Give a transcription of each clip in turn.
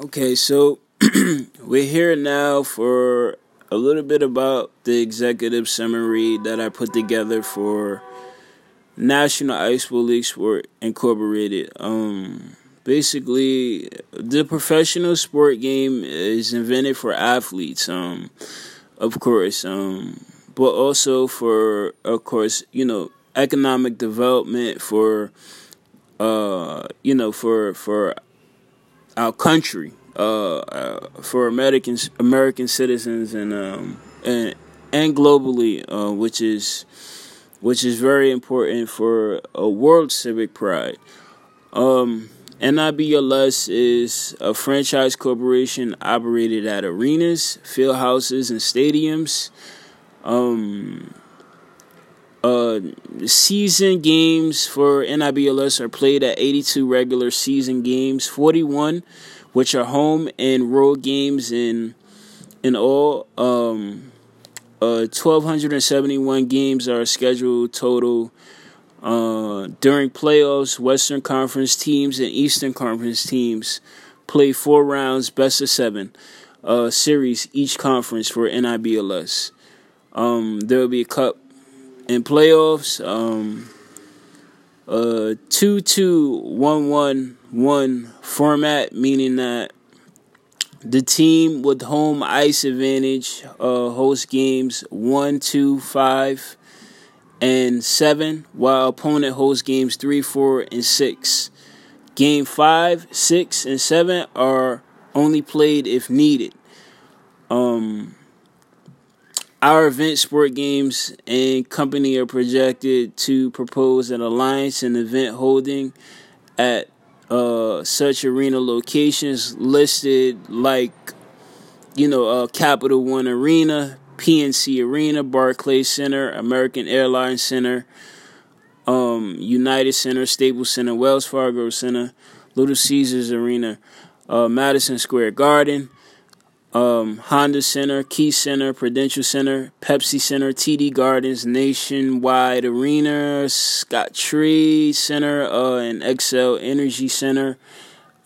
Okay, so we're here now for a little bit about the executive summary that I put together for National Ice Bowl League Sport Incorporated. Basically, the professional sport game is invented for athletes, of course, but also for, of course, economic development for, for our country, for American citizens, and globally, which is very important for a world civic pride. NIBLS is a franchise corporation operated at arenas, field houses, and stadiums. Season games for NIBLS are played at 82 regular season games, 41, which are home and road games in all. 1,271 games are scheduled total. During playoffs, Western Conference teams and Eastern Conference teams play 4 rounds, best of 7 series each conference for NIBLS. There will be a cup in playoffs. 2-2-1-1-1 format, meaning that the team with home ice advantage hosts games 1, 2, 5, and 7, while opponent hosts games 3, 4, and 6. Game 5, 6, and 7 are only played if needed. Our event sport games and company are projected to propose an alliance and event holding at such arena locations listed, like, Capital One Arena, PNC Arena, Barclays Center, American Airlines Center, United Center, Staples Center, Wells Fargo Center, Little Caesars Arena, Madison Square Garden, Honda Center, Key Center, Prudential Center, Pepsi Center, TD Gardens, Nationwide Arena, Scottrade Center, and XL Energy Center,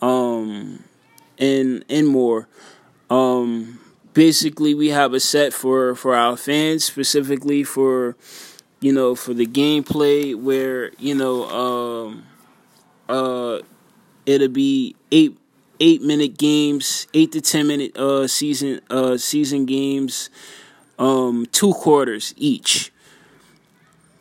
and more. Basically, we have a set for our fans, specifically for the gameplay, where it'll be 8-minute games, 8 to 10 minute season games, 2 quarters each.